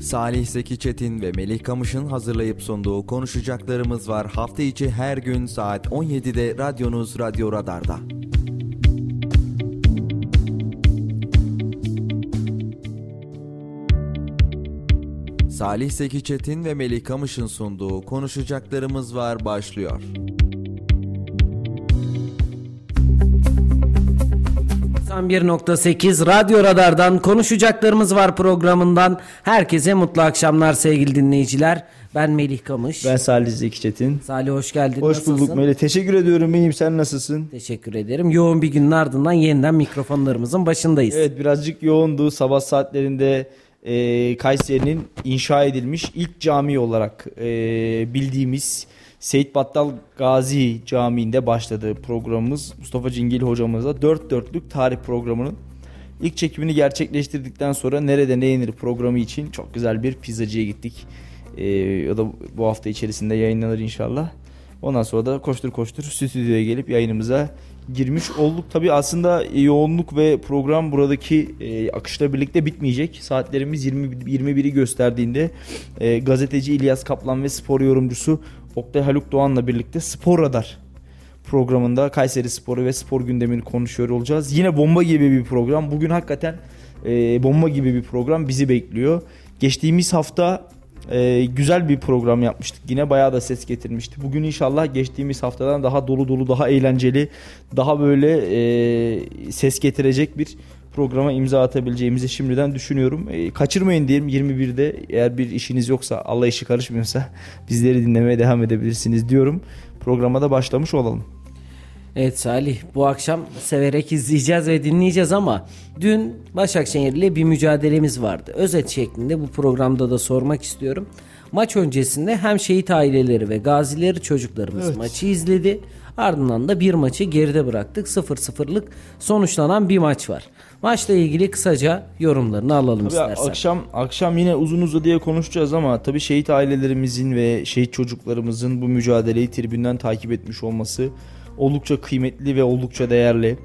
Salih Seki Çetin ve Melih Kamış'ın hazırlayıp sunduğu konuşacaklarımız var. Hafta içi her gün saat 17'de radyonuz Radyo Radar'da. Salih Seki Çetin ve Melih Kamış'ın sunduğu konuşacaklarımız var başlıyor. ...1.8 Radyo Radar'dan konuşacaklarımız var programından. Herkese mutlu akşamlar sevgili dinleyiciler. Ben Melih Kamış. Ben Salih Zeki Çetin. Salih hoş geldin. Hoş bulduk nasılsın? Melih. Teşekkür ediyorum. İyiyim. Sen nasılsın? Teşekkür ederim. Yoğun bir günün ardından yeniden mikrofonlarımızın başındayız. Evet, birazcık yoğundu. Sabah saatlerinde Kayseri'nin inşa edilmiş ilk cami olarak bildiğimiz... Seyit Battal Gazi Camii'nde başladığı programımız Mustafa Cingil hocamızla 4 dörtlük tarih programının ilk çekimini gerçekleştirdikten sonra Nerede Ne Yenir programı için çok güzel bir pizzacıya gittik. O da bu hafta içerisinde yayınlanır inşallah. Ondan sonra da koştur koştur stüdyoya gelip yayınımıza girmiş olduk. Tabii aslında yoğunluk ve program buradaki akışla birlikte bitmeyecek. Saatlerimiz 21'i gösterdiğinde gazeteci İlyas Kaplan ve spor yorumcusu Oktay Haluk Doğan'la birlikte Spor Radar programında Kayserispor'u ve spor gündemini konuşuyor olacağız. Yine bomba gibi bir program. Bugün hakikaten bomba gibi bir program bizi bekliyor. Geçtiğimiz hafta güzel bir program yapmıştık. Yine bayağı da ses getirmişti. Bugün inşallah geçtiğimiz haftadan daha dolu, daha eğlenceli, daha böyle ses getirecek bir programa imza atabileceğimizi şimdiden düşünüyorum. Kaçırmayın diyelim. 21'de eğer bir işiniz yoksa, Allah işi karışmıyorsa bizleri dinlemeye devam edebilirsiniz diyorum. Programa da başlamış olalım. Evet Salih, bu akşam severek izleyeceğiz ve dinleyeceğiz ama dün Başakşehir ile bir mücadelemiz vardı. Özet şeklinde bu programda da sormak istiyorum. Maç öncesinde hem şehit aileleri ve gazileri çocuklarımız maçı izledi. Ardından da bir maçı geride bıraktık. 0-0'lık sonuçlanan bir maç var. Maçla ilgili kısaca yorumlarını alalım istersen. Akşam yine uzun uzadıya konuşacağız ama tabii şehit ailelerimizin ve şehit çocuklarımızın bu mücadeleyi tribünden takip etmiş olması oldukça kıymetli ve oldukça değerli.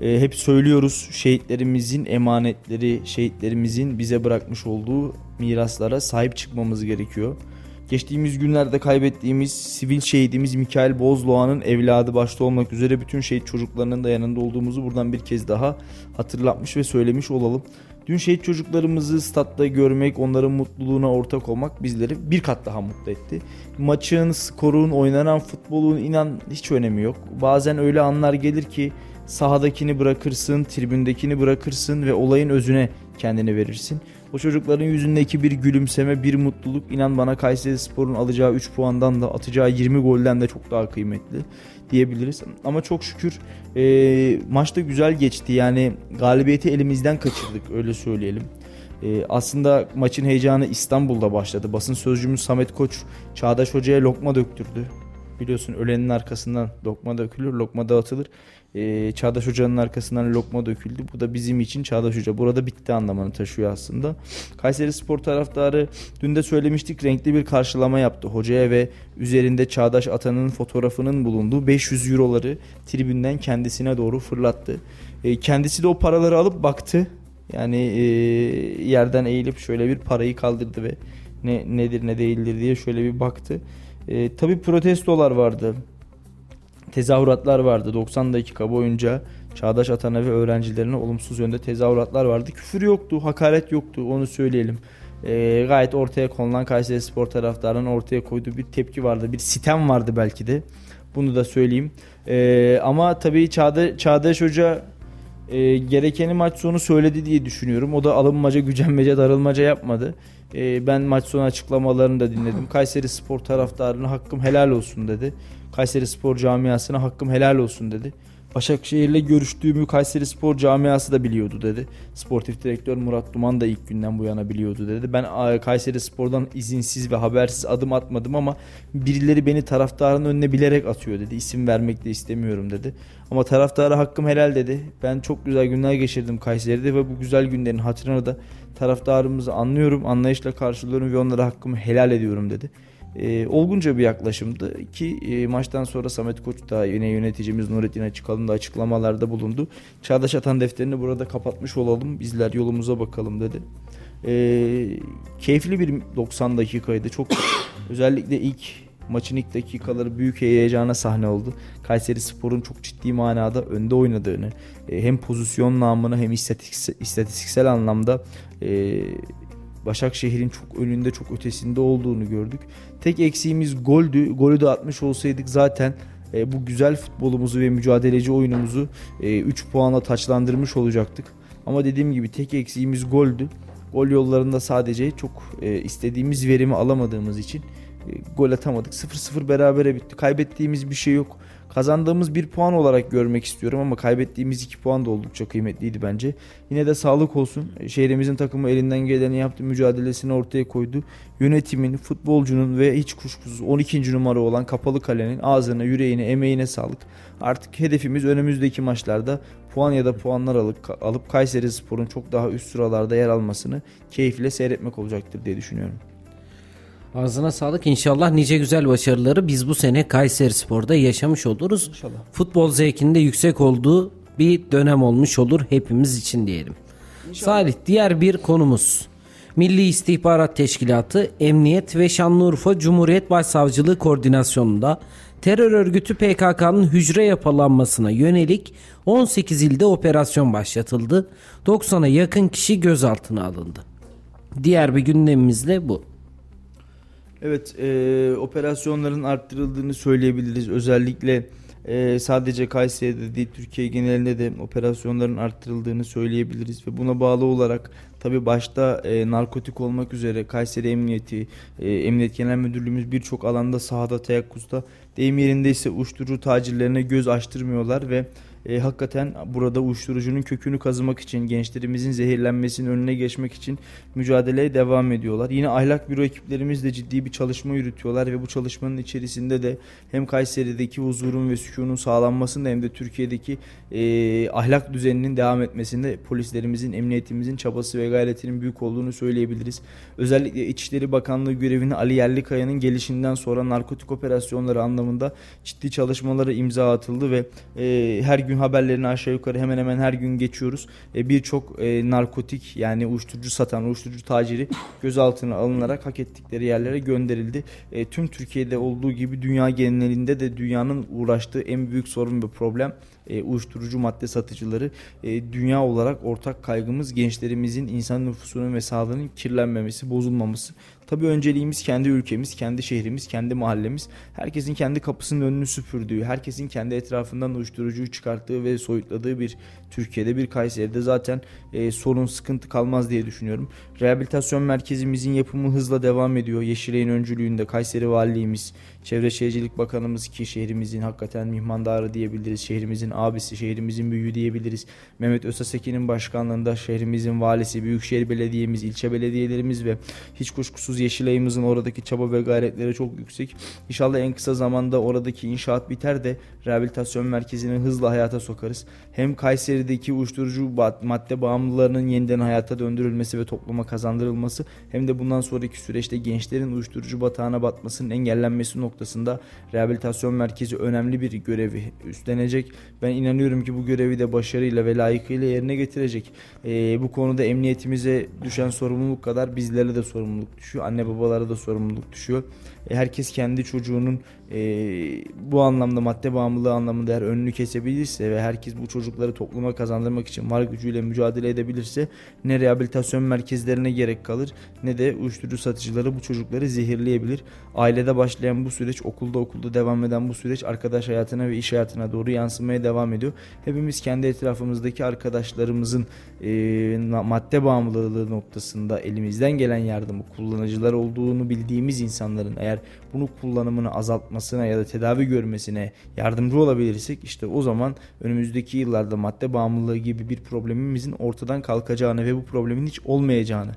Hep söylüyoruz, şehitlerimizin emanetleri, şehitlerimizin bize bırakmış olduğu miraslara sahip çıkmamız gerekiyor. Geçtiğimiz günlerde kaybettiğimiz sivil şehidimiz Mikail Bozdoğan'ın evladı başta olmak üzere bütün şehit çocuklarının da yanında olduğumuzu buradan bir kez daha hatırlatmış ve söylemiş olalım. Dün şehit çocuklarımızı statta görmek, onların mutluluğuna ortak olmak bizleri bir kat daha mutlu etti. Maçın, skorun, oynanan futbolun inan hiç önemi yok. Bazen öyle anlar gelir ki sahadakini bırakırsın, tribündekini bırakırsın ve olayın özüne kendini verirsin. O çocukların yüzündeki bir gülümseme, bir mutluluk inan bana Kayserispor'un alacağı 3 puandan da atacağı 20 golden de çok daha kıymetli diyebiliriz. Ama çok şükür maçta güzel geçti. Yani galibiyeti elimizden kaçırdık, öyle söyleyelim. Aslında maçın heyecanı İstanbul'da başladı. Basın sözcümüz Samet Koç Çağdaş Hoca'ya lokma döktürdü. Biliyorsun, ölenin arkasından lokma dökülür, lokma dağıtılır. Çağdaş Hoca'nın arkasından lokma döküldü. Bu da bizim için Çağdaş Hoca burada bitti anlamını taşıyor aslında. Kayserispor taraftarı dün de söylemiştik, renkli bir karşılama yaptı hocaya ve üzerinde Çağdaş Atan'ın fotoğrafının bulunduğu 500 euroları tribünden kendisine doğru fırlattı. Kendisi de o paraları alıp baktı. Yani yerden eğilip şöyle bir parayı kaldırdı ve ne nedir ne değildir diye şöyle bir baktı. Tabii protestolar vardı. Tezahüratlar vardı. 90 dakika boyunca Çağdaş Atan'a ve öğrencilerine olumsuz yönde tezahüratlar vardı. Küfür yoktu, hakaret yoktu, onu söyleyelim. Gayet ortaya konulan Kayserispor taraftarının ortaya koyduğu bir tepki vardı. Bir sitem vardı belki de. Bunu da söyleyeyim. Ama tabii Çağdaş Hoca gerekeni maç sonu söyledi diye düşünüyorum. O da alınmaca, gücenmece, darılmaca yapmadı. Ben maç sonu açıklamalarını da dinledim. Kayserispor taraftarına hakkım helal olsun dedi. Kayserispor camiasına hakkım helal olsun dedi. Başakşehir'le görüştüğümü Kayserispor camiası da biliyordu dedi. Sportif direktör Murat Duman da ilk günden bu yana biliyordu dedi. Ben Kayserispor'dan izinsiz ve habersiz adım atmadım ama birileri beni taraftarın önüne bilerek atıyor dedi. İsim vermek de istemiyorum dedi. Ama taraftara hakkım helal dedi. Ben çok güzel günler geçirdim Kayseri'de ve bu güzel günlerin hatırına da taraftarımızı anlıyorum, anlayışla karşılıyorum ve onlara hakkımı helal ediyorum dedi. olgunca bir yaklaşımdı ki maçtan sonra Samet Koç da yine yöneticimiz Nurettin Açıkalın da açıklamalarda bulundu. Çağdaş Atan defterini burada kapatmış olalım, bizler yolumuza bakalım dedi. Keyifli bir 90 dakikaydı. Çok özellikle ilk maçın ilk dakikaları büyük heyecana sahne oldu. Kayserispor'un çok ciddi manada önde oynadığını, hem pozisyon namına hem istatistiksel anlamda Başakşehir'in çok önünde, çok ötesinde olduğunu gördük. Tek eksiğimiz goldü. Golü de atmış olsaydık zaten bu güzel futbolumuzu ve mücadeleci oyunumuzu 3 puanla taçlandırmış olacaktık. Ama dediğim gibi tek eksiğimiz goldü. Gol yollarında sadece çok istediğimiz verimi alamadığımız için gol atamadık. 0-0 berabere bitti. Kaybettiğimiz bir şey yok. Kazandığımız 1 puan olarak görmek istiyorum ama kaybettiğimiz 2 puan da oldukça kıymetliydi bence. Yine de sağlık olsun. Şehrimizin takımı elinden geleni yaptı, mücadelesini ortaya koydu. Yönetimin, futbolcunun ve hiç kuşkusuz 12. numara olan kapalı kalenin ağzına, yüreğine, emeğine sağlık. Artık hedefimiz önümüzdeki maçlarda puan ya da puanlar alıp Kayserispor'un çok daha üst sıralarda yer almasını keyifle seyretmek olacaktır diye düşünüyorum. Ağzına sağlık. İnşallah nice güzel başarıları biz bu sene Kayserispor'da yaşamış oluruz. İnşallah. Futbol zevkinin de yüksek olduğu bir dönem olmuş olur hepimiz için diyelim. İnşallah. Salih, diğer bir konumuz Milli İstihbarat Teşkilatı, Emniyet ve Şanlıurfa Cumhuriyet Başsavcılığı koordinasyonunda terör örgütü PKK'nın hücre yapılanmasına yönelik 18 ilde operasyon başlatıldı. 90'a yakın kişi gözaltına alındı. Diğer bir gündemimiz de bu. Evet, operasyonların arttırıldığını söyleyebiliriz. Özellikle sadece Kayseri'de değil, Türkiye genelinde de operasyonların arttırıldığını söyleyebiliriz. Ve buna bağlı olarak tabii başta narkotik olmak üzere Kayseri Emniyeti, Emniyet Genel Müdürlüğümüz birçok alanda sahada, teyakkuzda, deyim yerindeyse uyuşturucu tacirlerine göz açtırmıyorlar ve hakikaten burada uyuşturucunun kökünü kazımak için, gençlerimizin zehirlenmesinin önüne geçmek için mücadeleye devam ediyorlar. Yine ahlak büro ekiplerimiz de ciddi bir çalışma yürütüyorlar ve bu çalışmanın içerisinde de hem Kayseri'deki huzurun ve sükunun sağlanmasında hem de Türkiye'deki ahlak düzeninin devam etmesinde polislerimizin, emniyetimizin çabası ve gayretinin büyük olduğunu söyleyebiliriz. Özellikle İçişleri Bakanlığı görevini Ali Yerlikaya'nın gelişinden sonra narkotik operasyonları anlamında ciddi çalışmalara imza atıldı ve her gün haberlerini aşağı yukarı hemen hemen her gün geçiyoruz. Birçok narkotik, yani uyuşturucu satan, uyuşturucu taciri gözaltına alınarak hak ettikleri yerlere gönderildi. Tüm Türkiye'de olduğu gibi dünya genelinde de dünyanın uğraştığı en büyük sorun ve problem uyuşturucu madde satıcıları. Dünya olarak ortak kaygımız gençlerimizin, insan nüfusunun ve sağlığının kirlenmemesi, bozulmaması. Tabii önceliğimiz kendi ülkemiz, kendi şehrimiz, kendi mahallemiz. Herkesin kendi kapısının önünü süpürdüğü, herkesin kendi etrafından uyuşturucuyu çıkarttığı ve soyutladığı bir Türkiye'de, bir Kayseri'de zaten sorun, sıkıntı kalmaz diye düşünüyorum. Rehabilitasyon merkezimizin yapımı hızla devam ediyor. Yeşilay'ın öncülüğünde Kayseri Valiliğimiz, Çevre Şehircilik Bakanımız ki şehrimizin hakikaten mihmandarı diyebiliriz, şehrimizin abisi, şehrimizin büyüğü diyebiliriz. Mehmet Özhaseki'nin başkanlığında şehrimizin valisi, Büyükşehir Belediye'miz, ilçe belediyelerimiz ve hiç kuşkusuz Yeşilay'ımızın oradaki çaba ve gayretleri çok yüksek. İnşallah en kısa zamanda oradaki inşaat biter de rehabilitasyon merkezini hızla hayata sokarız. Hem Kayseri'deki uyuşturucu madde bağımlılarının yeniden hayata döndürülmesi ve topluma kazandırılması hem de bundan sonraki süreçte gençlerin uyuşturucu batağına batmasının engellenmesi noktasında rehabilitasyon merkezi önemli bir görevi üstlenecek. Ben inanıyorum ki bu görevi de başarıyla ve layıkıyla yerine getirecek. Bu konuda emniyetimize düşen sorumluluk kadar bizlere de sorumluluk düşüyor. Anne babalara da sorumluluk düşüyor. Herkes kendi çocuğunun bu anlamda madde bağımlılığı anlamında eğer önünü kesebilirse ve herkes bu çocukları topluma kazandırmak için var gücüyle mücadele edebilirse ne rehabilitasyon merkezlerine gerek kalır ne de uyuşturucu satıcıları bu çocukları zehirleyebilir. Ailede başlayan bu süreç okulda devam eden bu süreç arkadaş hayatına ve iş hayatına doğru yansımaya devam ediyor. Hepimiz kendi etrafımızdaki arkadaşlarımızın madde bağımlılığı noktasında elimizden gelen yardımı, kullanıcılar olduğunu bildiğimiz insanların eğer bunu kullanımını azaltmasına ya da tedavi görmesine yardımcı olabilirsek işte o zaman önümüzdeki yıllarda madde bağımlılığı gibi bir problemimizin ortadan kalkacağını ve bu problemin hiç olmayacağını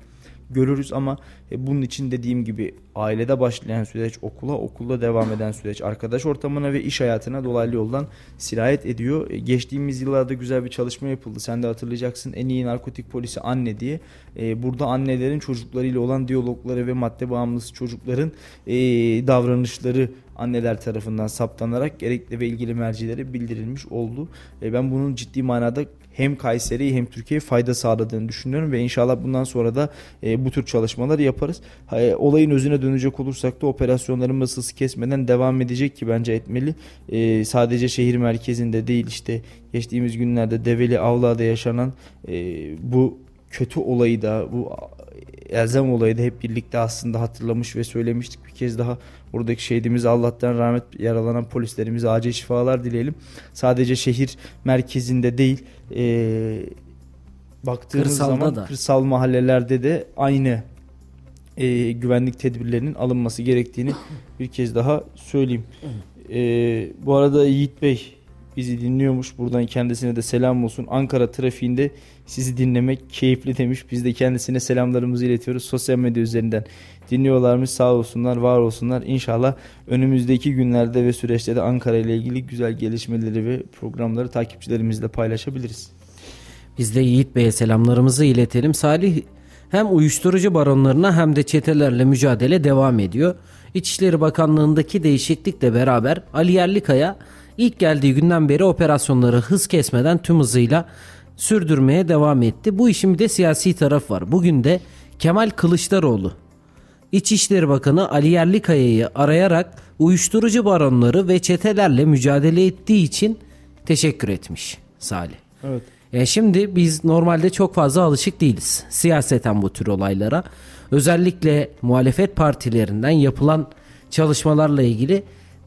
görürüz ama bunun için dediğim gibi ailede başlayan süreç okula, okulda devam eden süreç arkadaş ortamına ve iş hayatına dolaylı yoldan sirayet ediyor. Geçtiğimiz yıllarda güzel bir çalışma yapıldı. Sen de hatırlayacaksın, en iyi narkotik polisi anne diye. Burada annelerin çocuklarıyla olan diyalogları ve madde bağımlısı çocukların davranışları anneler tarafından saptanarak gerekli ve ilgili mercilere bildirilmiş oldu. Ben bunun ciddi manada hem Kayseri'ye hem Türkiye'ye fayda sağladığını düşünüyorum ve inşallah bundan sonra da bu tür çalışmalar yaparız. Olayın özüne dönecek olursak da operasyonların masası kesmeden devam edecek ki bence etmeli. Sadece şehir merkezinde değil, işte geçtiğimiz günlerde Develi Avla'da yaşanan bu kötü olayı da, bu elzem olayı da hep birlikte aslında hatırlamış ve söylemiştik. Bir kez daha buradaki şehidimize Allah'tan rahmet, yaralanan polislerimize acil şifalar dileyelim. Sadece şehir merkezinde değil, baktığınız zaman da, kırsal mahallelerde de aynı güvenlik tedbirlerinin alınması gerektiğini bir kez daha söyleyeyim. Bu arada Yiğit Bey bizi dinliyormuş. Buradan kendisine de selam olsun. Ankara trafiğinde sizi dinlemek keyifli demiş. Biz de kendisine selamlarımızı iletiyoruz. Sosyal medya üzerinden dinliyorlarmış. Sağ olsunlar, var olsunlar. İnşallah önümüzdeki günlerde ve süreçte de Ankara ile ilgili güzel gelişmeleri ve programları takipçilerimizle paylaşabiliriz. Biz de Yiğit Bey'e selamlarımızı iletelim. Salih, hem uyuşturucu baronlarına hem de çetelerle mücadele devam ediyor. İçişleri Bakanlığı'ndaki değişiklikle beraber Ali Yerlikaya İlk geldiği günden beri operasyonları hız kesmeden tüm hızıyla sürdürmeye devam etti. Bu işin bir de siyasi tarafı var. Bugün de Kemal Kılıçdaroğlu, İçişleri Bakanı Ali Yerlikaya'yı arayarak uyuşturucu baronları ve çetelerle mücadele ettiği için teşekkür etmiş Salih. Evet. Şimdi biz normalde çok fazla alışık değiliz siyaseten bu tür olaylara. Özellikle muhalefet partilerinden yapılan çalışmalarla ilgili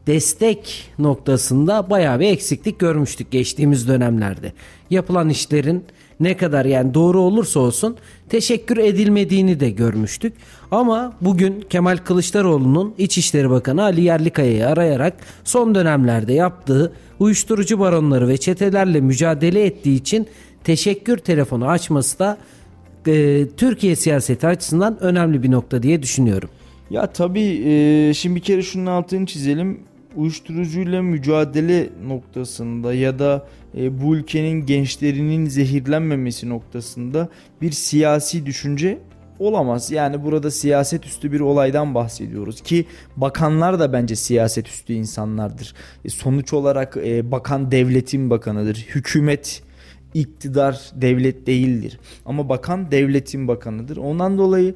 destek noktasında bayağı bir eksiklik görmüştük geçtiğimiz dönemlerde. Yapılan işlerin ne kadar doğru olursa olsun teşekkür edilmediğini de görmüştük. Ama bugün Kemal Kılıçdaroğlu'nun İçişleri Bakanı Ali Yerlikaya'yı arayarak son dönemlerde yaptığı uyuşturucu baronları ve çetelerle mücadele ettiği için teşekkür telefonu açması da Türkiye siyaseti açısından önemli bir nokta diye düşünüyorum. Ya tabii şimdi bir kere şunun altını çizelim. Uyuşturucuyla mücadele noktasında ya da bu ülkenin gençlerinin zehirlenmemesi noktasında bir siyasi düşünce olamaz. Yani burada siyaset üstü bir olaydan bahsediyoruz ki bakanlar da bence siyaset üstü insanlardır. Sonuç olarak bakan devletin bakanıdır. Hükümet, İktidar devlet değildir. Ama bakan devletin bakanıdır. Ondan dolayı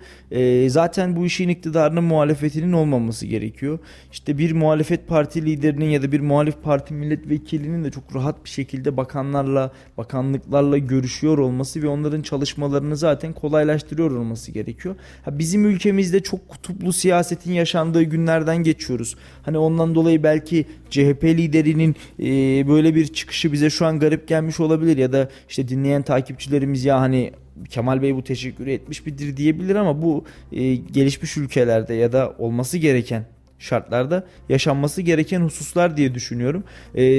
zaten bu işin iktidarının, muhalefetinin olmaması gerekiyor. İşte bir muhalefet parti liderinin ya da bir muhalif parti milletvekilinin de çok rahat bir şekilde bakanlarla, bakanlıklarla görüşüyor olması ve onların çalışmalarını zaten kolaylaştırıyor olması gerekiyor. Bizim ülkemizde çok kutuplu siyasetin yaşandığı günlerden geçiyoruz. Hani ondan dolayı belki CHP liderinin böyle bir çıkışı bize şu an garip gelmiş olabilir ya da işte dinleyen takipçilerimiz ya hani Kemal Bey bu teşekkürü etmiş midir diyebilir ama bu gelişmiş ülkelerde ya da olması gereken şartlarda yaşanması gereken hususlar diye düşünüyorum.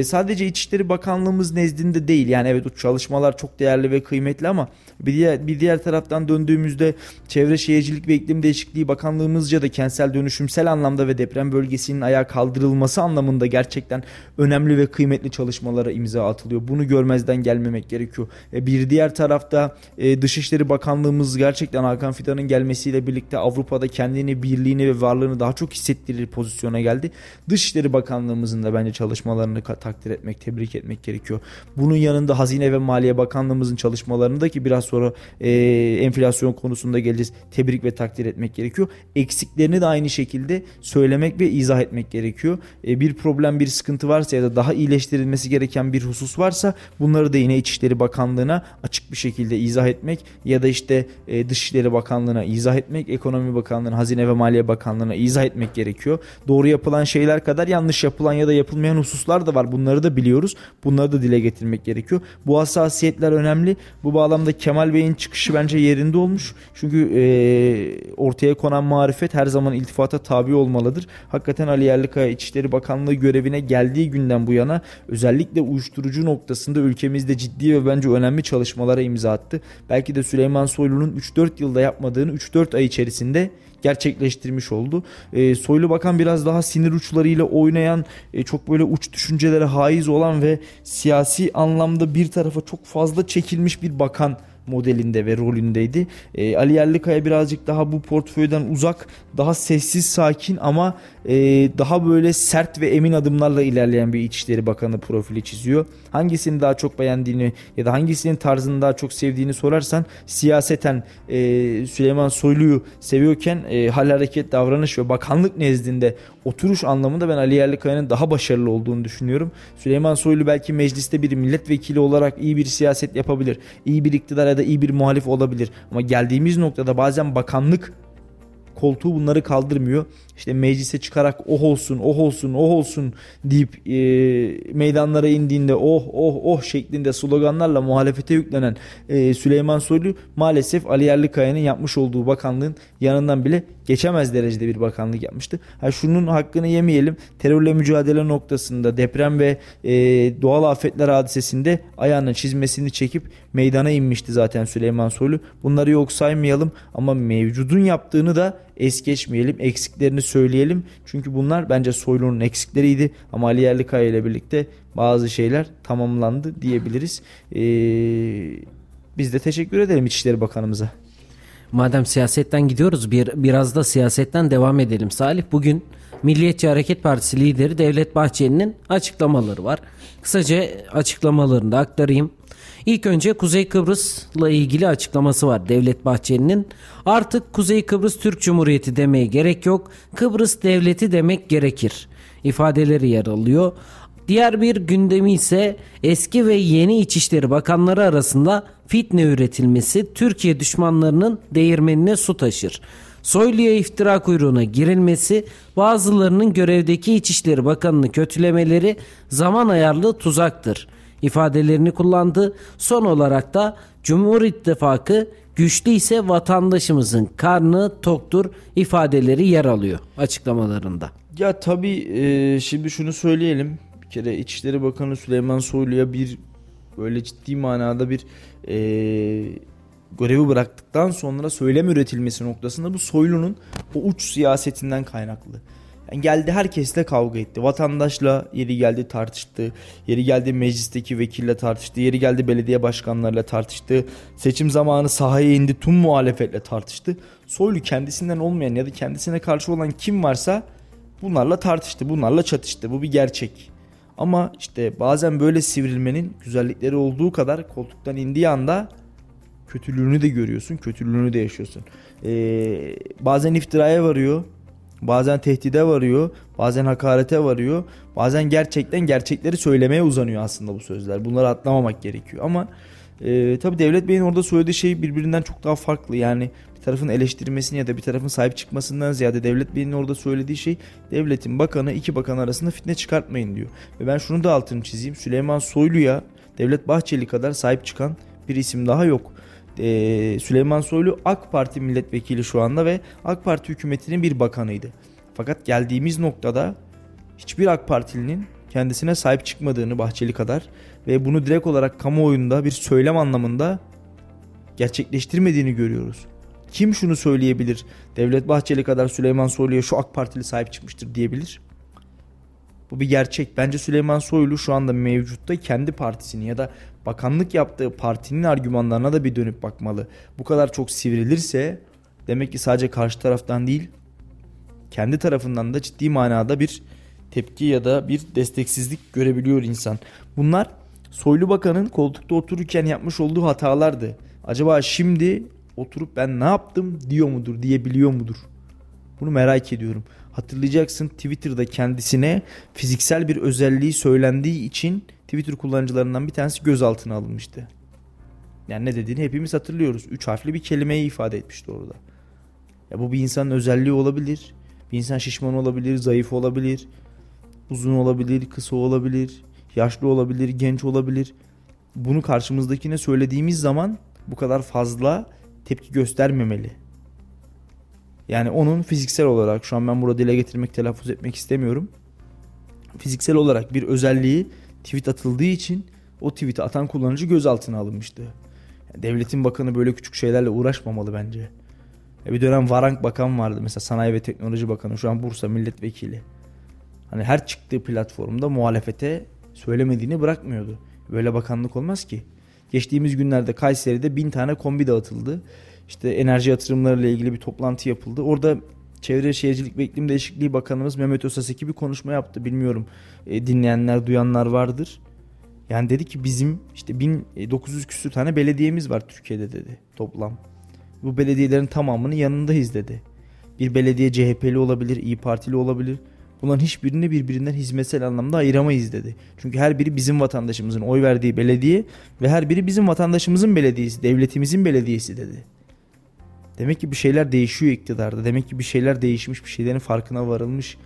Sadece İçişleri Bakanlığımız nezdinde değil. Yani evet, o çalışmalar çok değerli ve kıymetli ama bir diğer taraftan döndüğümüzde Çevre Şehircilik ve İklim Değişikliği Bakanlığımızca da kentsel dönüşümsel anlamda ve deprem bölgesinin ayağa kaldırılması anlamında gerçekten önemli ve kıymetli çalışmalara imza atılıyor. Bunu görmezden gelmemek gerekiyor. Bir diğer tarafta Dışişleri Bakanlığımız gerçekten Hakan Fidan'ın gelmesiyle birlikte Avrupa'da kendini, birliğini ve varlığını daha çok hissettirir pozisyona geldi. Dışişleri Bakanlığımızın da bence çalışmalarını takdir etmek, tebrik etmek gerekiyor. Bunun yanında Hazine ve Maliye Bakanlığımızın çalışmalarını da ki biraz sonra enflasyon konusunda geleceğiz, tebrik ve takdir etmek gerekiyor. Eksiklerini de aynı şekilde söylemek ve izah etmek gerekiyor. Bir problem, bir sıkıntı varsa ya da daha iyileştirilmesi gereken bir husus varsa bunları da yine İçişleri Bakanlığı'na açık bir şekilde izah etmek ya da işte Dışişleri Bakanlığı'na izah etmek, Ekonomi Bakanlığı'na, Hazine ve Maliye Bakanlığı'na izah etmek gerekiyor. gerekiyor. Doğru yapılan şeyler kadar yanlış yapılan ya da yapılmayan hususlar da var. Bunları da biliyoruz. Bunları da dile getirmek gerekiyor. Bu hassasiyetler önemli. Bu bağlamda Kemal Bey'in çıkışı bence yerinde olmuş. Çünkü ortaya konan marifet her zaman iltifata tabi olmalıdır. Hakikaten Ali Yerlikaya İçişleri Bakanlığı görevine geldiği günden bu yana özellikle uyuşturucu noktasında ülkemizde ciddi ve bence önemli çalışmalara imza attı. Belki de Süleyman Soylu'nun 3-4 yılda yapmadığını 3-4 ay içerisinde gerçekleştirmiş oldu. Soylu Bakan biraz daha sinir uçlarıyla oynayan, çok böyle uç düşüncelere haiz olan ve siyasi anlamda bir tarafa çok fazla çekilmiş bir bakan modelinde ve rolündeydi. Ali Yerlikaya birazcık daha bu portföyden uzak, daha sessiz, sakin ama daha böyle sert ve emin adımlarla ilerleyen bir İçişleri Bakanı profili çiziyor. Hangisini daha çok beğendiğini ya da hangisinin tarzını daha çok sevdiğini sorarsan siyaseten Süleyman Soylu'yu seviyorken hal, hareket, davranış ve bakanlık nezdinde oturuş anlamında ben Ali Yerlikaya'nın daha başarılı olduğunu düşünüyorum. Süleyman Soylu belki mecliste bir milletvekili olarak iyi bir siyaset yapabilir, iyi bir iktidar da iyi bir muhalif olabilir. Ama geldiğimiz noktada bazen bakanlık koltuğu bunları kaldırmıyor. İşte meclise çıkarak oh olsun deyip meydanlara indiğinde oh şeklinde sloganlarla muhalefete yüklenen Süleyman Soylu maalesef Ali Yerlikaya'nın yapmış olduğu bakanlığın yanından bile geçemez derecede bir bakanlık yapmıştı. Şunun hakkını yemeyelim. Terörle mücadele noktasında, deprem ve doğal afetler hadisesinde ayağının çizmesini çekip meydana inmişti zaten Süleyman Soylu. Bunları yok saymayalım ama mevcudun yaptığını da es geçmeyelim, eksiklerini söyleyelim. Çünkü bunlar bence Soylu'nun eksikleriydi ama Ali Yerlikaya ile birlikte bazı şeyler tamamlandı diyebiliriz. Biz de teşekkür edelim İçişleri Bakanımıza. Madem siyasetten gidiyoruz, biraz da siyasetten devam edelim. Salih, bugün Milliyetçi Hareket Partisi lideri Devlet Bahçeli'nin açıklamaları var. Kısaca açıklamalarını da aktarayım. İlk önce Kuzey Kıbrıs'la ilgili açıklaması var Devlet Bahçeli'nin. Artık Kuzey Kıbrıs Türk Cumhuriyeti demeye gerek yok, Kıbrıs Devleti demek gerekir ifadeleri yer alıyor. Diğer bir gündemi ise eski ve yeni İçişleri Bakanları arasında fitne üretilmesi Türkiye düşmanlarının değirmenine su taşır. Soylu'ya iftira kuyruğuna girilmesi, bazılarının görevdeki İçişleri Bakanı'nı kötülemeleri zaman ayarlı tuzaktır ifadelerini kullandı. Son olarak da Cumhur İttifakı güçlü ise vatandaşımızın karnı toktur ifadeleri yer alıyor açıklamalarında. Ya tabii şimdi şunu söyleyelim. Bir kere İçişleri Bakanı Süleyman Soylu'ya bir böyle ciddi manada bir görevi bıraktıktan sonra söylem üretilmesi noktasında bu Soylu'nun o uç siyasetinden kaynaklı. Yani geldi herkesle kavga etti. Vatandaşla yeri geldi tartıştı. Yeri geldi meclisteki vekille tartıştı. Yeri geldi belediye başkanlarıyla tartıştı. Seçim zamanı sahaya indi, tüm muhalefetle tartıştı. Soylu kendisinden olmayan ya da kendisine karşı olan kim varsa bunlarla tartıştı. Bunlarla çatıştı. Bu bir gerçek. Ama işte bazen böyle sivrilmenin güzellikleri olduğu kadar koltuktan indiği anda kötülüğünü de görüyorsun, kötülüğünü de yaşıyorsun. Bazen iftiraya varıyor, bazen tehdide varıyor, bazen hakarete varıyor, bazen gerçekten gerçekleri söylemeye uzanıyor aslında bu sözler. Bunları atlamamak gerekiyor ama tabii Devlet Bey'in orada söylediği şey birbirinden çok daha farklı. Yani bir tarafın eleştirmesini ya da bir tarafın sahip çıkmasından ziyade Devlet Bey'in orada söylediği şey devletin bakanı, iki bakan arasında fitne çıkartmayın diyor. Ve ben şunu da altını çizeyim. Süleyman Soylu'ya Devlet Bahçeli kadar sahip çıkan bir isim daha yok. Süleyman Soylu AK Parti milletvekili şu anda ve AK Parti hükümetinin bir bakanıydı. Fakat geldiğimiz noktada hiçbir AK Partilinin kendisine sahip çıkmadığını Bahçeli kadar ve bunu direkt olarak kamuoyunda bir söylem anlamında gerçekleştirmediğini görüyoruz. Kim şunu söyleyebilir? Devlet Bahçeli kadar Süleyman Soylu'ya şu AK Partili sahip çıkmıştır diyebilir. Bu bir gerçek. Bence Süleyman Soylu şu anda mevcutta kendi partisini ya da bakanlık yaptığı partinin argümanlarına da bir dönüp bakmalı. Bu kadar çok sivrilirse demek ki sadece karşı taraftan değil, kendi tarafından da ciddi manada bir tepki ya da bir desteksizlik görebiliyor insan. Bunlar Soylu Bakan'ın koltukta otururken yapmış olduğu hatalardı. Acaba şimdi oturup ben ne yaptım diyor mudur, diyebiliyor mudur? Bunu merak ediyorum. Hatırlayacaksın, Twitter'da kendisine fiziksel bir özelliği söylendiği için Twitter kullanıcılarından bir tanesi gözaltına alınmıştı. Yani ne dediğini hepimiz hatırlıyoruz. 3 harfli bir kelimeyi ifade etmişti orada. Ya bu bir insanın özelliği olabilir. Bir insan şişman olabilir, zayıf olabilir, uzun olabilir, kısa olabilir, yaşlı olabilir, genç olabilir. Bunu karşımızdakine söylediğimiz zaman bu kadar fazla tepki göstermemeli. Yani onun fiziksel olarak, şu an ben burada dile getirmek, telaffuz etmek istemiyorum. Fiziksel olarak bir özelliği tweet atıldığı için o tweet'i atan kullanıcı gözaltına alınmıştı. Yani devletin bakanı böyle küçük şeylerle uğraşmamalı bence. Bir dönem Varank Bakan vardı mesela, Sanayi ve Teknoloji Bakanı, şu an Bursa Milletvekili. Hani her çıktığı platformda muhalefete söylemediğini bırakmıyordu. Böyle bakanlık olmaz ki. Geçtiğimiz günlerde Kayseri'de 1000 tane kombi dağıtıldı. İşte enerji yatırımlarıyla ilgili bir toplantı yapıldı. Orada Çevre Şehircilik ve İklim Değişikliği Bakanımız Mehmet Özhaseki bir konuşma yaptı. Bilmiyorum dinleyenler, duyanlar vardır. Yani dedi ki bizim işte 1900 küsur tane belediyemiz var Türkiye'de dedi toplam. Bu belediyelerin tamamının yanındayız dedi. Bir belediye CHP'li olabilir, İYİ Partili olabilir. Bunların hiçbirini birbirinden hizmetsel anlamda ayıramayız dedi. Çünkü her biri bizim vatandaşımızın oy verdiği belediye ve her biri bizim vatandaşımızın belediyesi, devletimizin belediyesi dedi. Demek ki bir şeyler değişiyor iktidarda. Demek ki bir şeyler değişmiş, bir şeylerin farkına varılmış.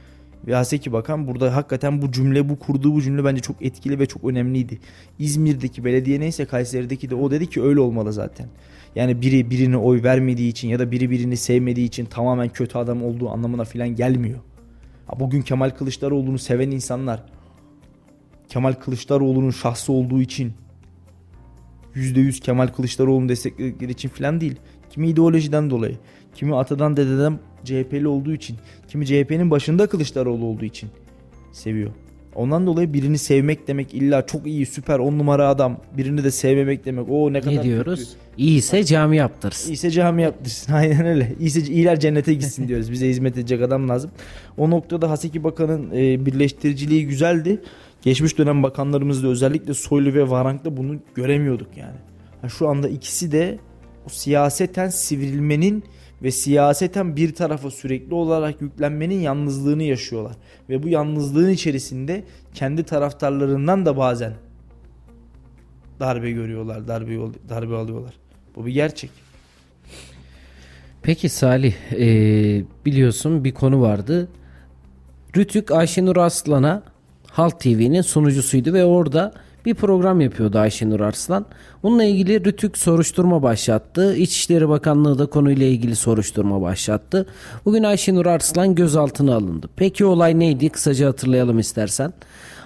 Ve Haseki Bakan burada hakikaten bu cümle, bu kurduğu bu cümle bence çok etkili ve çok önemliydi. İzmir'deki belediye neyse Kayseri'deki de o dedi ki öyle olmalı zaten. Yani biri birine oy vermediği için ya da biri birini sevmediği için tamamen kötü adam olduğu anlamına falan gelmiyor. Bugün Kemal Kılıçdaroğlu'nu seven insanlar, Kemal Kılıçdaroğlu'nun şahsı olduğu için, %100 Kemal Kılıçdaroğlu'nu destekledikleri için falan değil. Kimi ideolojiden dolayı, kimi atadan dededen CHP'li olduğu için, kimi CHP'nin başında Kılıçdaroğlu olduğu için seviyor. Ondan dolayı birini sevmek demek illa çok iyi, süper, 10 numara adam, birini de sevmemek demek. O ne kadar ne diyoruz? Kötü. İyiyse cami yaptırsın. İyiyse cami yaptırsın. Aynen öyle. İyiler cennete gitsin diyoruz. Bize hizmet edecek adam lazım. O noktada Haseki Bakan'ın birleştiriciliği güzeldi. Geçmiş dönem bakanlarımızda özellikle Soylu ve Varank'ta bunu göremiyorduk yani. Şu anda ikisi de o siyaseten sivrilmenin ve siyaseten bir tarafa sürekli olarak yüklenmenin yalnızlığını yaşıyorlar. Ve bu yalnızlığın içerisinde kendi taraftarlarından da bazen darbe görüyorlar, darbe alıyorlar. Bu bir gerçek. Peki Salih, biliyorsun bir konu vardı. Rütük Ayşenur Arslan'a, Halk TV'nin sunucusuydu ve orada bir program yapıyordu Ayşenur Arslan. Bununla ilgili RTÜK soruşturma başlattı. İçişleri Bakanlığı da konuyla ilgili soruşturma başlattı. Bugün Ayşenur Arslan gözaltına alındı. Peki olay neydi? Kısaca hatırlayalım istersen.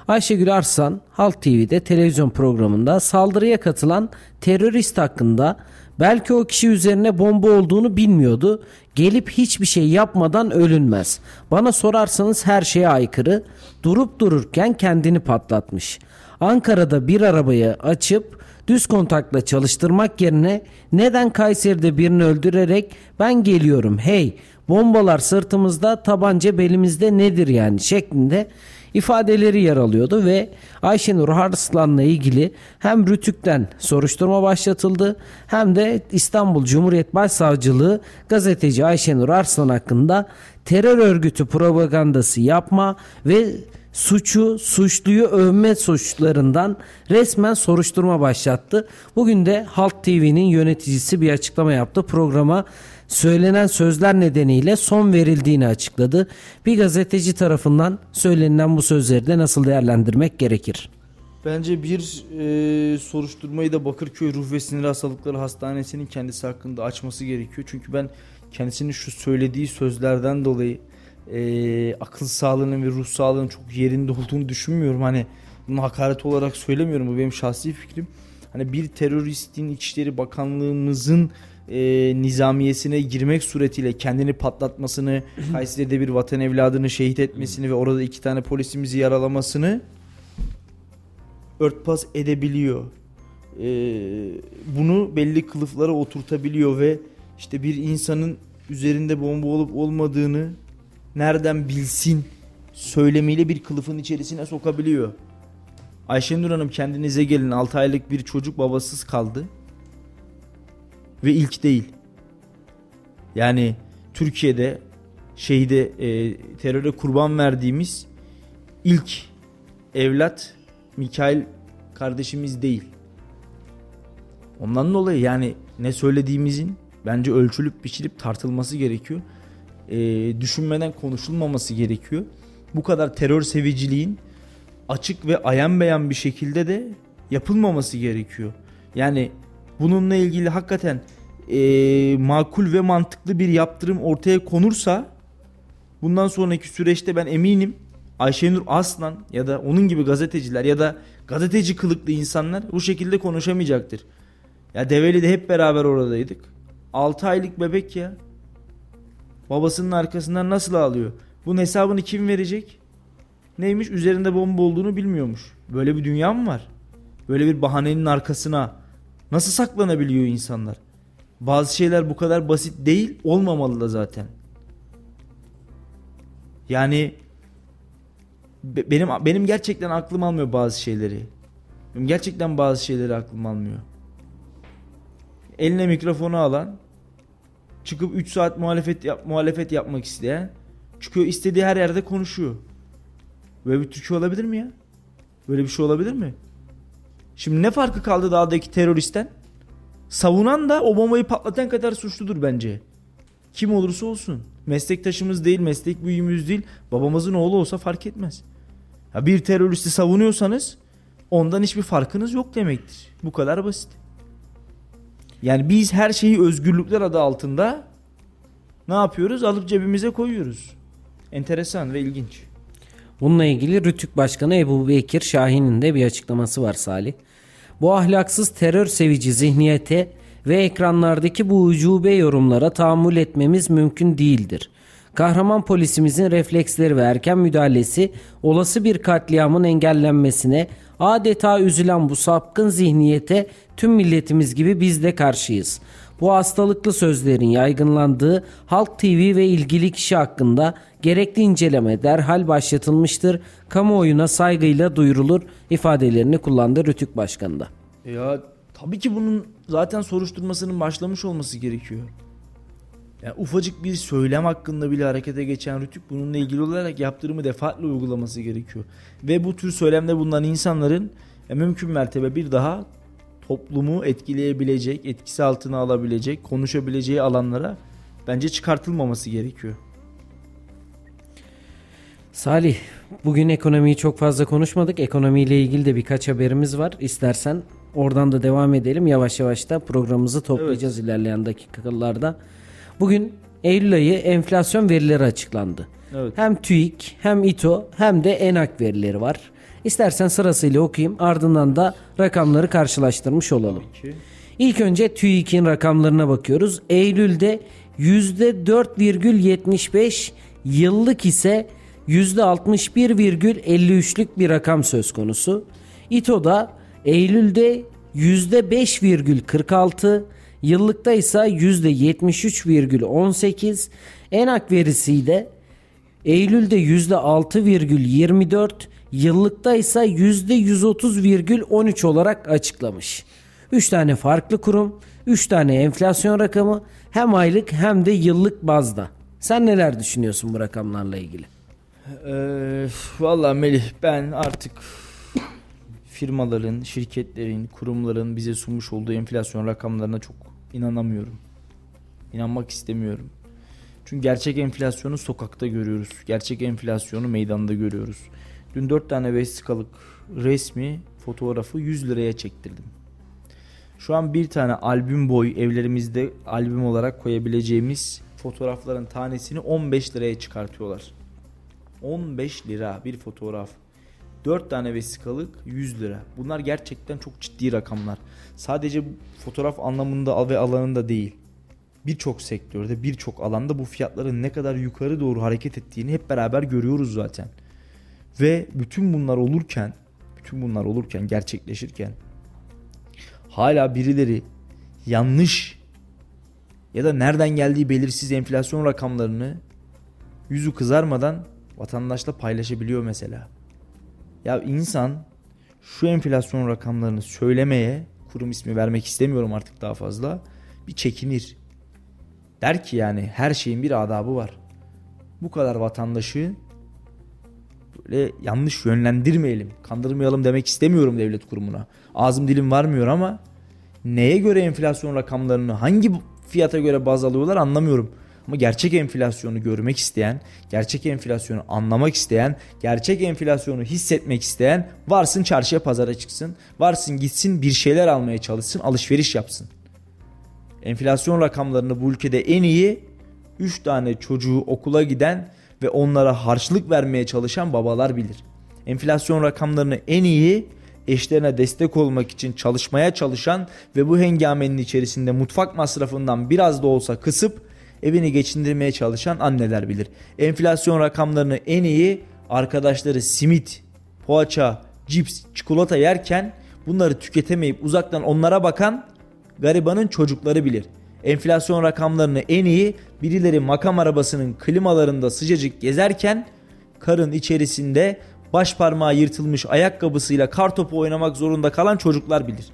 Ayşegül Arslan, Halk TV'de televizyon programında saldırıya katılan terörist hakkında belki o kişi üzerine bomba olduğunu bilmiyordu. Gelip hiçbir şey yapmadan ölünmez. Bana sorarsanız her şeye aykırı. Durup dururken kendini patlatmış. Ankara'da bir arabayı açıp düz kontakla çalıştırmak yerine neden Kayseri'de birini öldürerek ben geliyorum hey bombalar sırtımızda tabanca belimizde nedir yani şeklinde ifadeleri yer alıyordu ve Ayşenur Arslan'la ilgili hem RTÜK'ten soruşturma başlatıldı hem de İstanbul Cumhuriyet Başsavcılığı gazeteci Ayşenur Arslan hakkında terör örgütü propagandası yapma ve suçluyu övme suçlarından resmen soruşturma başlattı. Bugün de Halk TV'nin yöneticisi bir açıklama yaptı. Programa söylenen sözler nedeniyle son verildiğini açıkladı. Bir gazeteci tarafından söylenilen bu sözleri de nasıl değerlendirmek gerekir? Bence bir soruşturmayı da Bakırköy Ruh ve Sinir Hastalıkları Hastanesi'nin kendisi hakkında açması gerekiyor. Çünkü ben kendisinin şu söylediği sözlerden dolayı akıl sağlığının ve ruh sağlığının çok yerinde olduğunu düşünmüyorum. Hani bunu hakaret olarak söylemiyorum. Bu benim şahsi fikrim. Hani bir teröristin İçişleri Bakanlığımızın nizamiyesine girmek suretiyle kendini patlatmasını, Kayseri'de bir vatan evladını şehit etmesini ve orada 2 tane polisimizi yaralamasını örtbas edebiliyor. Bunu belli kılıflara oturtabiliyor ve işte bir insanın üzerinde bomba olup olmadığını nereden bilsin söylemiyle bir kılıfın içerisine sokabiliyor. Ayşenur Hanım kendinize gelin, 6 aylık bir çocuk babasız kaldı. Ve ilk değil. Yani Türkiye'de teröre kurban verdiğimiz ilk evlat Mikail kardeşimiz değil. Ondan dolayı yani ne söylediğimizin bence ölçülüp biçilip tartılması gerekiyor. düşünmeden konuşulmaması gerekiyor. Bu kadar terör seviciliğin açık ve ayan beyan bir şekilde de yapılmaması gerekiyor. Yani bununla ilgili hakikaten makul ve mantıklı bir yaptırım ortaya konursa bundan sonraki süreçte ben eminim Ayşenur Arslan ya da onun gibi gazeteciler ya da gazeteci kılıklı insanlar bu şekilde konuşamayacaktır. Ya Develi'de hep beraber oradaydık. 6 aylık bebek ya. Babasının arkasından nasıl ağlıyor? Bunun hesabını kim verecek? Neymiş? Üzerinde bomba olduğunu bilmiyormuş. Böyle bir dünya mı var? Böyle bir bahanenin arkasına nasıl saklanabiliyor insanlar? Bazı şeyler bu kadar basit değil, olmamalı da zaten. Yani benim gerçekten aklım almıyor bazı şeyleri. Benim gerçekten bazı şeyleri aklım almıyor. Eline mikrofonu alan, çıkıp 3 saat muhalefet yapmak isteyen, çıkıyor istediği her yerde konuşuyor. Böyle bir Türkiye olabilir mi ya? Böyle bir şey olabilir mi? Şimdi ne farkı kaldı dağdaki teröristten? Savunan da o bombayı patlatan kadar suçludur bence. Kim olursa olsun. Meslektaşımız değil, meslek büyüğümüz değil, babamızın oğlu olsa fark etmez. Ya bir teröristi savunuyorsanız ondan hiçbir farkınız yok demektir. Bu kadar basit. Yani biz her şeyi özgürlükler adı altında ne yapıyoruz? Alıp cebimize koyuyoruz. Enteresan ve ilginç. Bununla ilgili Rütük Başkanı Ebubekir Şahin'in de bir açıklaması var Salih. Bu ahlaksız terör sevici zihniyete ve ekranlardaki bu ucube yorumlara tahammül etmemiz mümkün değildir. Kahraman polisimizin refleksleri ve erken müdahalesi olası bir katliamın engellenmesine adeta üzülen bu sapkın zihniyete tüm milletimiz gibi biz de karşıyız. Bu hastalıklı sözlerin yaygınlandığı Halk TV ve ilgili kişi hakkında gerekli inceleme derhal başlatılmıştır. Kamuoyuna saygıyla duyurulur ifadelerini kullandı Rütük Başkanı da. Ya tabii ki bunun zaten soruşturmasının başlamış olması gerekiyor. Yani ufacık bir söylem hakkında bile harekete geçen Rütük bununla ilgili olarak yaptırımı defaatle uygulaması gerekiyor. Ve bu tür söylemde bulunan insanların mümkün mertebe bir daha toplumu etkileyebilecek, etkisi altına alabilecek, konuşabileceği alanlara bence çıkartılmaması gerekiyor. Salih, bugün ekonomiyi çok fazla konuşmadık. Ekonomiyle ilgili de birkaç haberimiz var. İstersen oradan da devam edelim. Yavaş yavaş da programımızı toplayacağız ilerleyen dakikalarda. Bugün Eylül ayı enflasyon verileri açıklandı. Evet. Hem TÜİK, hem İTO, hem de ENAG verileri var. İstersen sırasıyla okuyayım, ardından da rakamları karşılaştırmış olalım. İlk önce TÜİK'in rakamlarına bakıyoruz. Eylül'de %4,75, yıllık ise %61,53'lük bir rakam söz konusu. İTO'da Eylül'de %5,46, yıllıkta ise %73,18. ENAG verisi de Eylül'de %6,24, yıllıkta ise %130,13 olarak açıklamış. 3 tane farklı kurum, 3 tane enflasyon rakamı hem aylık hem de yıllık bazda. Sen neler düşünüyorsun bu rakamlarla ilgili? Valla Melih, ben artık firmaların, şirketlerin, kurumların bize sunmuş olduğu enflasyon rakamlarına çok inanamıyorum. İnanmak istemiyorum. Çünkü gerçek enflasyonu sokakta görüyoruz. Gerçek enflasyonu meydanda görüyoruz. Dün 4 tane vesikalık resmi fotoğrafı 100 liraya çektirdim. Şu an bir tane albüm boy evlerimizde albüm olarak koyabileceğimiz fotoğrafların tanesini 15 liraya çıkartıyorlar. 15 lira bir fotoğraf. 4 tane vesikalık 100 lira. Bunlar gerçekten çok ciddi rakamlar. Sadece fotoğraf anlamında ve alanında değil. Birçok sektörde, birçok alanda bu fiyatların ne kadar yukarı doğru hareket ettiğini hep beraber görüyoruz zaten. Ve bütün bunlar olurken, gerçekleşirken hala birileri yanlış ya da nereden geldiği belirsiz enflasyon rakamlarını yüzü kızarmadan vatandaşla paylaşabiliyor mesela. Ya insan şu enflasyon rakamlarını söylemeye, kurum ismi vermek istemiyorum artık daha fazla, bir çekinir. Der ki yani her şeyin bir adabı var. Bu kadar vatandaşı böyle yanlış yönlendirmeyelim, kandırmayalım demek istemiyorum devlet kurumuna. Ağzım dilim varmıyor ama neye göre enflasyon rakamlarını, hangi fiyata göre baz alıyorlar anlamıyorum. Ama gerçek enflasyonu görmek isteyen, gerçek enflasyonu anlamak isteyen, gerçek enflasyonu hissetmek isteyen varsın çarşıya pazara çıksın. Varsın gitsin bir şeyler almaya çalışsın, alışveriş yapsın. Enflasyon rakamlarını bu ülkede en iyi 3 tane çocuğu okula giden ve onlara harçlık vermeye çalışan babalar bilir. Enflasyon rakamlarını en iyi eşlerine destek olmak için çalışmaya çalışan ve bu hengamenin içerisinde mutfak masrafından biraz da olsa kısıp evini geçindirmeye çalışan anneler bilir. Enflasyon rakamlarını en iyi arkadaşları simit, poğaça, cips, çikolata yerken bunları tüketemeyip uzaktan onlara bakan garibanın çocukları bilir. Enflasyon rakamlarını en iyi birileri makam arabasının klimalarında sıcacık gezerken karın içerisinde baş parmağı yırtılmış ayakkabısıyla kartopu oynamak zorunda kalan çocuklar bilir.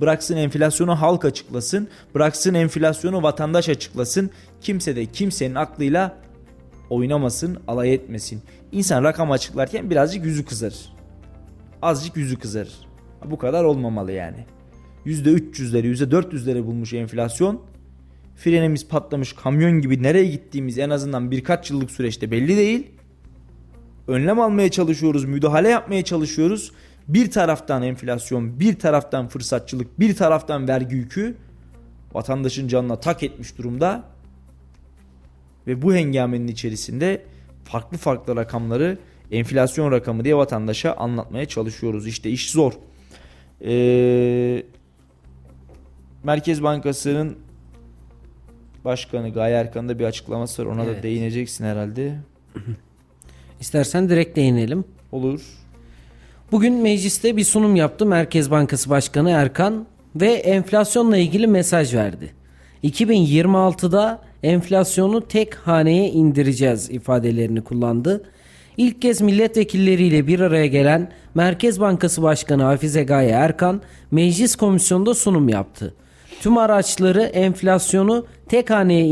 Bıraksın enflasyonu halk açıklasın, bıraksın enflasyonu vatandaş açıklasın. Kimse de kimsenin aklıyla oynamasın, alay etmesin. İnsan rakam açıklarken birazcık yüzü kızarır. Azıcık yüzü kızarır. Bu kadar olmamalı yani. %300'leri, %400'leri bulmuş enflasyon. Frenimiz patlamış kamyon gibi nereye gittiğimiz en azından birkaç yıllık süreçte belli değil. Önlem almaya çalışıyoruz, müdahale yapmaya çalışıyoruz. Bir taraftan enflasyon, bir taraftan fırsatçılık, bir taraftan vergi yükü vatandaşın canına tak etmiş durumda. Ve bu hengamenin içerisinde farklı farklı rakamları enflasyon rakamı diye vatandaşa anlatmaya çalışıyoruz. İşte iş zor. Merkez Bankası'nın Başkanı Gaye Erkan'ın da bir açıklaması var. Ona evet, da değineceksin herhalde. İstersen direkt değinelim. Olur. Bugün mecliste bir sunum yaptı Merkez Bankası Başkanı Erkan ve enflasyonla ilgili mesaj verdi. 2026'da enflasyonu tek haneye indireceğiz ifadelerini kullandı. İlk kez milletvekilleriyle bir araya gelen Merkez Bankası Başkanı Hafize Gaye Erkan meclis komisyonunda sunum yaptı. Tüm araçları enflasyonu tek haneye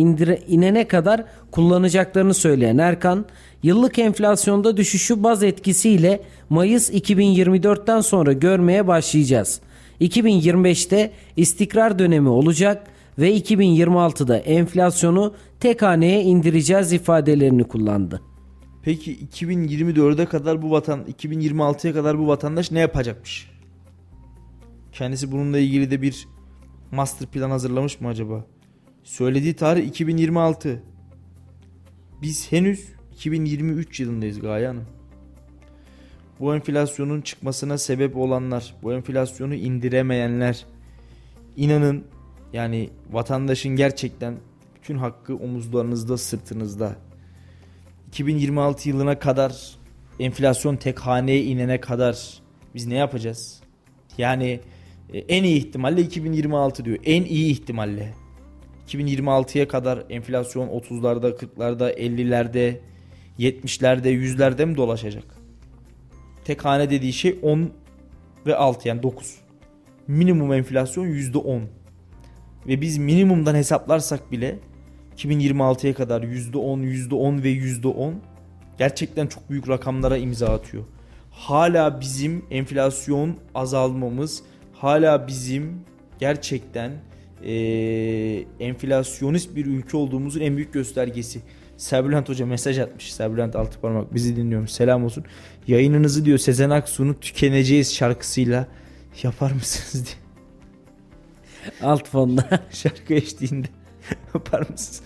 inene kadar kullanacaklarını söyleyen Erkan, yıllık enflasyonda düşüşü baz etkisiyle Mayıs 2024'ten sonra görmeye başlayacağız. 2025'te istikrar dönemi olacak ve 2026'da enflasyonu tek haneye indireceğiz ifadelerini kullandı. Peki 2026'ya kadar bu vatandaş ne yapacakmış? Kendisi bununla ilgili de bir master plan hazırlamış mı acaba? Söylediği tarih 2026. Biz henüz 2023 yılındayız Gaye Hanım. Bu enflasyonun çıkmasına sebep olanlar, bu enflasyonu indiremeyenler, inanın yani vatandaşın gerçekten bütün hakkı omuzlarınızda, sırtınızda. 2026 yılına kadar enflasyon tek haneye inene kadar biz ne yapacağız? Yani en iyi ihtimalle 2026 diyor. En iyi ihtimalle. 2026'ya kadar enflasyon 30'larda, 40'larda, 50'lerde, 70'lerde, 100'lerde mi dolaşacak? Tek hane dediği şey 10 ve 6 yani 9. Minimum enflasyon %10. Ve biz minimumdan hesaplarsak bile 2026'ya kadar %10, %10 ve %10 gerçekten çok büyük rakamlara imza atıyor. Hala bizim enflasyon azalmamız, hala bizim gerçekten enflasyonist bir ülke olduğumuzun en büyük göstergesi. Serbülent Hoca mesaj atmış. Serbülent Altıparmak bizi dinliyorum. Selam olsun. Yayınınızı diyor Sezen Aksu'nun Tükeneceğiz şarkısıyla yapar mısınız diye. Alt fonda. Şarkı eşliğinde yapar mısınız?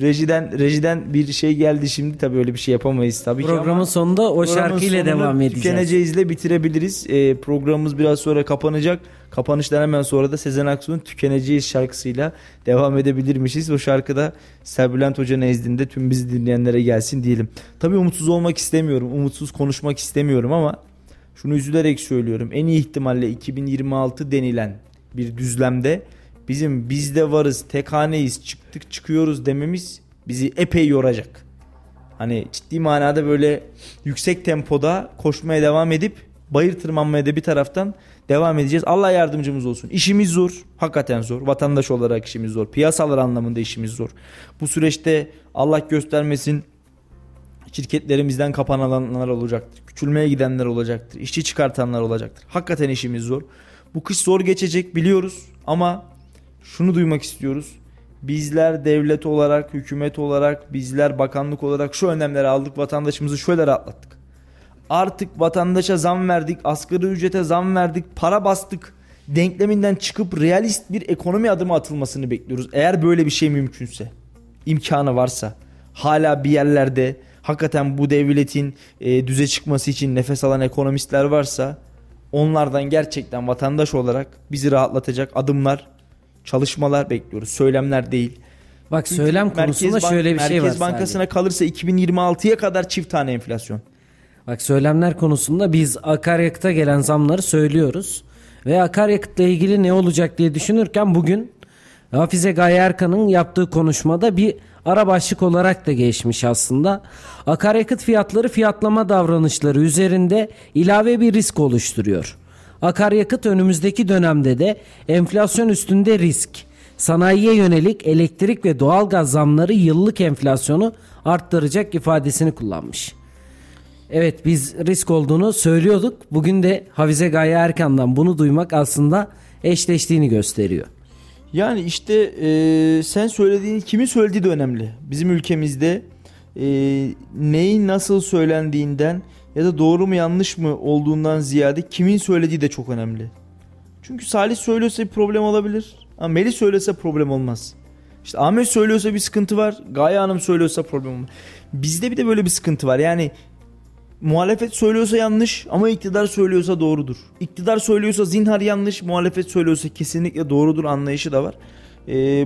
Rejiden bir şey geldi şimdi. Tabii öyle bir şey yapamayız tabii ki. Programın sonunda o şarkıyla devam edeceğiz. Tükeneceğiz'le bitirebiliriz. Programımız biraz sonra kapanacak. Kapanıştan hemen sonra da Sezen Aksu'nun Tükeneceğiz şarkısıyla devam edebilirmişiz. O şarkı da Serbülent Hoca nezdinde tüm bizi dinleyenlere gelsin diyelim. Tabii umutsuz olmak istemiyorum. Umutsuz konuşmak istemiyorum ama şunu üzülerek söylüyorum. En iyi ihtimalle 2026 denilen bir düzlemde bizim bizde varız, tek haneyiz, çıktık çıkıyoruz dememiz bizi epey yoracak. Hani ciddi manada böyle yüksek tempoda koşmaya devam edip bayır tırmanmaya da bir taraftan devam edeceğiz. Allah yardımcımız olsun. İşimiz zor. Hakikaten zor. Vatandaş olarak işimiz zor. Piyasalar anlamında işimiz zor. Bu süreçte Allah göstermesin şirketlerimizden kapananlar olacaktır. Küçülmeye gidenler olacaktır. İşçi çıkartanlar olacaktır. Hakikaten işimiz zor. Bu kış zor geçecek biliyoruz ama şunu duymak istiyoruz. bizler devlet olarak, hükümet olarak, bizler bakanlık olarak şu önlemleri aldık, vatandaşımızı şöyle rahatlattık. Artık vatandaşa zam verdik, asgari ücrete zam verdik, para bastık denkleminden çıkıp realist bir ekonomi adımı atılmasını bekliyoruz. Eğer böyle bir şey mümkünse, imkanı varsa, hala bir yerlerde hakikaten bu devletin düze çıkması için nefes alan ekonomistler varsa, onlardan gerçekten vatandaş olarak bizi rahatlatacak adımlar, çalışmalar bekliyoruz. Söylemler değil. Bak, söylem konusunda şöyle bir şey var. Merkez Bankası'na kalırsa 2026'ya kadar çift tane enflasyon. Bak, söylemler konusunda biz akaryakıta gelen zamları söylüyoruz. Ve akaryakıtla ilgili ne olacak diye düşünürken bugün Hafize Gaye Erkan'ın yaptığı konuşmada bir ara başlık olarak da geçmiş aslında. Akaryakıt fiyatları fiyatlama davranışları üzerinde ilave bir risk oluşturuyor. Akaryakıt önümüzdeki dönemde de enflasyon üstünde risk. Sanayiye yönelik elektrik ve doğalgaz zamları yıllık enflasyonu arttıracak ifadesini kullanmış. Evet, biz risk olduğunu söylüyorduk. Bugün de Hafize Gaye Erkan'dan bunu duymak aslında eşleştiğini gösteriyor. Yani işte sen söylediğin, kimin söylediği de önemli. Bizim ülkemizde neyin nasıl söylendiğinden ya da doğru mu yanlış mı olduğundan ziyade kimin söylediği de çok önemli. Çünkü Salih söylüyorsa bir problem olabilir. Ama Melih söylese problem olmaz. İşte Ahmet söylüyorsa bir sıkıntı var. Gaye Hanım söylüyorsa problem olmaz. Bizde bir de böyle bir sıkıntı var. Yani muhalefet söylüyorsa yanlış ama iktidar söylüyorsa doğrudur. İktidar söylüyorsa zinhar yanlış, muhalefet söylüyorsa kesinlikle doğrudur anlayışı da var.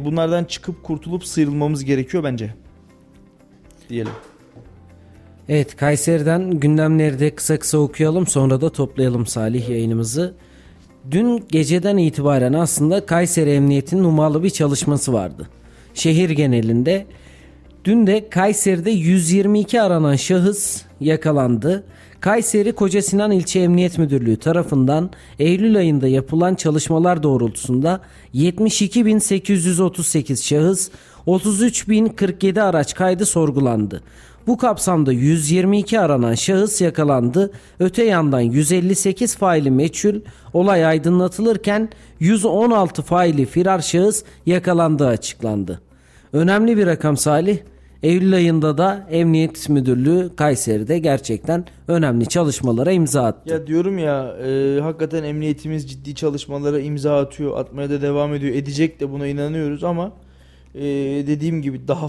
Bunlardan çıkıp kurtulup sıyrılmamız gerekiyor bence. Diyelim. Evet, Kayseri'den gündemleri de kısa kısa okuyalım, sonra da toplayalım Salih yayınımızı. Dün geceden itibaren aslında Kayseri Emniyeti'nin numaralı bir çalışması vardı. Şehir genelinde. Dün de Kayseri'de 122 aranan şahıs yakalandı. Kayseri Kocasinan İlçe Emniyet Müdürlüğü tarafından Eylül ayında yapılan çalışmalar doğrultusunda 72.838 şahıs, 33.047 araç kaydı sorgulandı. Bu kapsamda 122 aranan şahıs yakalandı. Öte yandan 158 faili meçhul, olay aydınlatılırken 116 faili firar şahıs yakalandığı açıklandı. Önemli bir rakam Salih. Eylül ayında da Emniyet Müdürlüğü Kayseri'de gerçekten önemli çalışmalara imza attı. Ya diyorum ya, hakikaten emniyetimiz ciddi çalışmalara imza atıyor, atmaya da devam ediyor, edecek de, buna inanıyoruz ama dediğim gibi daha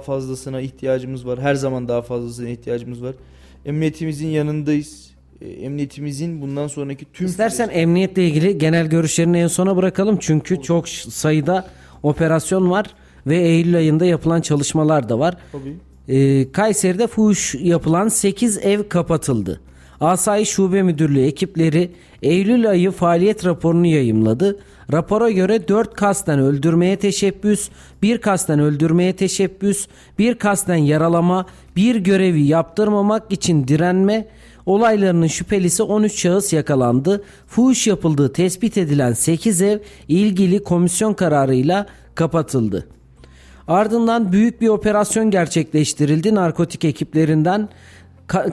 fazlasına ihtiyacımız var. Her zaman daha fazlasına ihtiyacımız var. Emniyetimizin yanındayız. Emniyetimizin bundan sonraki tüm... İstersen emniyetle ilgili genel görüşlerini en sona bırakalım çünkü olur. Çok sayıda operasyon var ve Eylül ayında yapılan çalışmalar da var. Kayseri'de fuhuş yapılan 8 ev kapatıldı. Asayiş Şube Müdürlüğü ekipleri Eylül ayı faaliyet raporunu yayımladı. Rapora göre 4 kasten öldürmeye teşebbüs, 1 kasten öldürmeye teşebbüs, 1 kasten yaralama, 1 görevi yaptırmamak için direnme olaylarının şüphelisi 13 şahıs yakalandı. Fuhuş yapıldığı tespit edilen 8 ev ilgili komisyon kararıyla kapatıldı. Ardından büyük bir operasyon gerçekleştirildi narkotik ekiplerinden.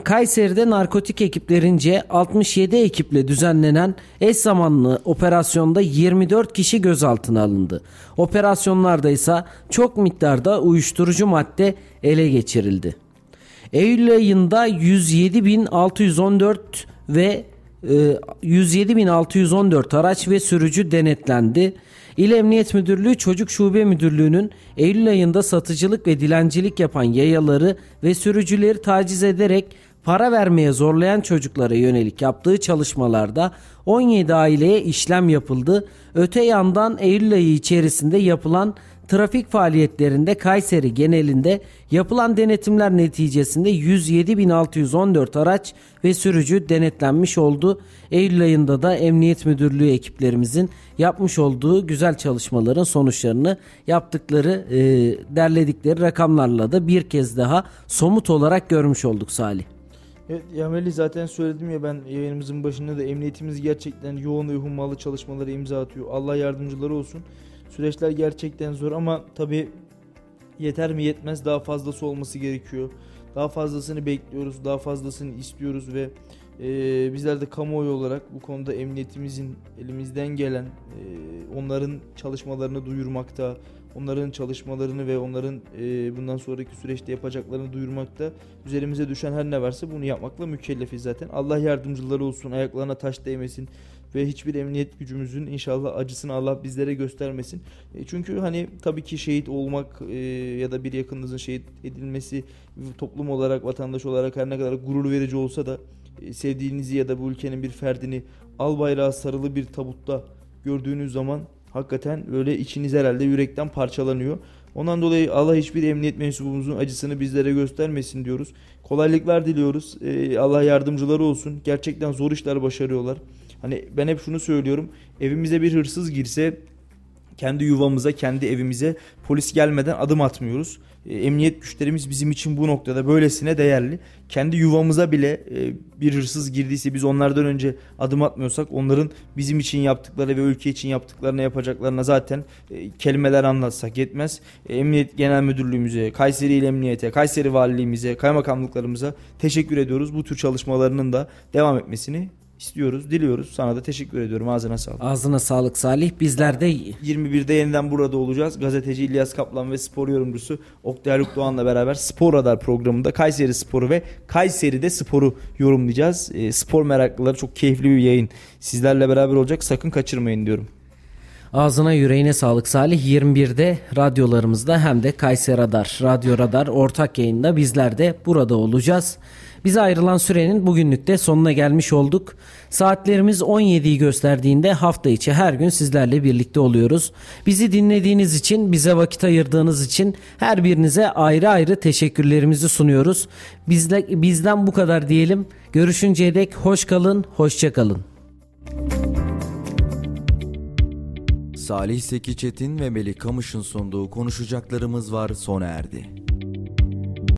Kayseri'de narkotik ekiplerince 67 ekiple düzenlenen eş zamanlı operasyonda 24 kişi gözaltına alındı. Operasyonlarda ise çok miktarda uyuşturucu madde ele geçirildi. Eylül ayında 107.614 ve 107.614 araç ve sürücü denetlendi. İl Emniyet Müdürlüğü Çocuk Şube Müdürlüğü'nün Eylül ayında satıcılık ve dilencilik yapan yayaları ve sürücüleri taciz ederek para vermeye zorlayan çocuklara yönelik yaptığı çalışmalarda 17 aileye işlem yapıldı. Öte yandan Eylül ayı içerisinde yapılan trafik faaliyetlerinde Kayseri genelinde yapılan denetimler neticesinde 107.614 araç ve sürücü denetlenmiş oldu. Eylül ayında da Emniyet Müdürlüğü ekiplerimizin yapmış olduğu güzel çalışmaların sonuçlarını yaptıkları, derledikleri rakamlarla da bir kez daha somut olarak görmüş olduk Salih. Evet ya Melih, zaten söyledim ya ben yayınımızın başında da, emniyetimiz gerçekten yoğun ve hummalı çalışmalara imza atıyor. Allah yardımcıları olsun. Süreçler gerçekten zor ama tabii yeter mi, yetmez, daha fazlası olması gerekiyor. Daha fazlasını bekliyoruz, daha fazlasını istiyoruz ve Bizler de kamuoyu olarak bu konuda emniyetimizin elimizden gelen onların çalışmalarını duyurmakta, onların çalışmalarını ve onların bundan sonraki süreçte yapacaklarını duyurmakta üzerimize düşen her ne varsa bunu yapmakla mükellefiz zaten. Allah yardımcıları olsun, ayaklarına taş değmesin ve hiçbir emniyet gücümüzün inşallah acısını Allah bizlere göstermesin. Çünkü hani tabii ki şehit olmak ya da bir yakınınızın şehit edilmesi toplum olarak, vatandaş olarak her ne kadar gurur verici olsa da sevdiğinizi ya da bu ülkenin bir ferdini al bayrağı sarılı bir tabutta gördüğünüz zaman hakikaten böyle içiniz herhalde yürekten parçalanıyor. Ondan dolayı Allah hiçbir emniyet mensubumuzun acısını bizlere göstermesin diyoruz. Kolaylıklar diliyoruz. Allah yardımcıları olsun. Gerçekten zor işler başarıyorlar. Hani ben hep şunu söylüyorum. Evimize bir hırsız girse kendi yuvamıza, kendi evimize polis gelmeden adım atmıyoruz. Emniyet güçlerimiz bizim için bu noktada böylesine değerli. Kendi yuvamıza bile bir hırsız girdiyse biz onlardan önce adım atmıyorsak onların bizim için yaptıkları ve ülke için yaptıklarına, yapacaklarına zaten kelimeler anlatsak yetmez. Emniyet Genel Müdürlüğümüze, Kayseri İl Emniyete, Kayseri Valiliğimize, kaymakamlıklarımıza teşekkür ediyoruz. Bu tür çalışmalarının da devam etmesini İstiyoruz, diliyoruz. Sana da teşekkür ediyorum. Ağzına sağlık. Ağzına sağlık Salih. Bizler de 21'de yeniden burada olacağız. Gazeteci İlyas Kaplan ve spor yorumcusu Oktay Haluk Doğan'la beraber Spor Radar programında Kayserispor'u ve Kayseri'de sporu yorumlayacağız. Spor meraklıları çok keyifli bir yayın sizlerle beraber olacak. Sakın kaçırmayın diyorum. Ağzına yüreğine sağlık Salih. 21'de radyolarımızda hem de Kayseri Radar, Radyo Radar ortak yayında bizler de burada olacağız. Bize ayrılan sürenin bugünlük de sonuna gelmiş olduk. Saatlerimiz 17'yi gösterdiğinde hafta içi her gün sizlerle birlikte oluyoruz. Bizi dinlediğiniz için, bize vakit ayırdığınız için her birinize ayrı ayrı teşekkürlerimizi sunuyoruz. Bizden bu kadar diyelim. Görüşünceye dek hoş kalın, hoşça kalın. Salih Seki Çetin ve Melih Kamış'ın sunduğu konuşacaklarımız var sona erdi.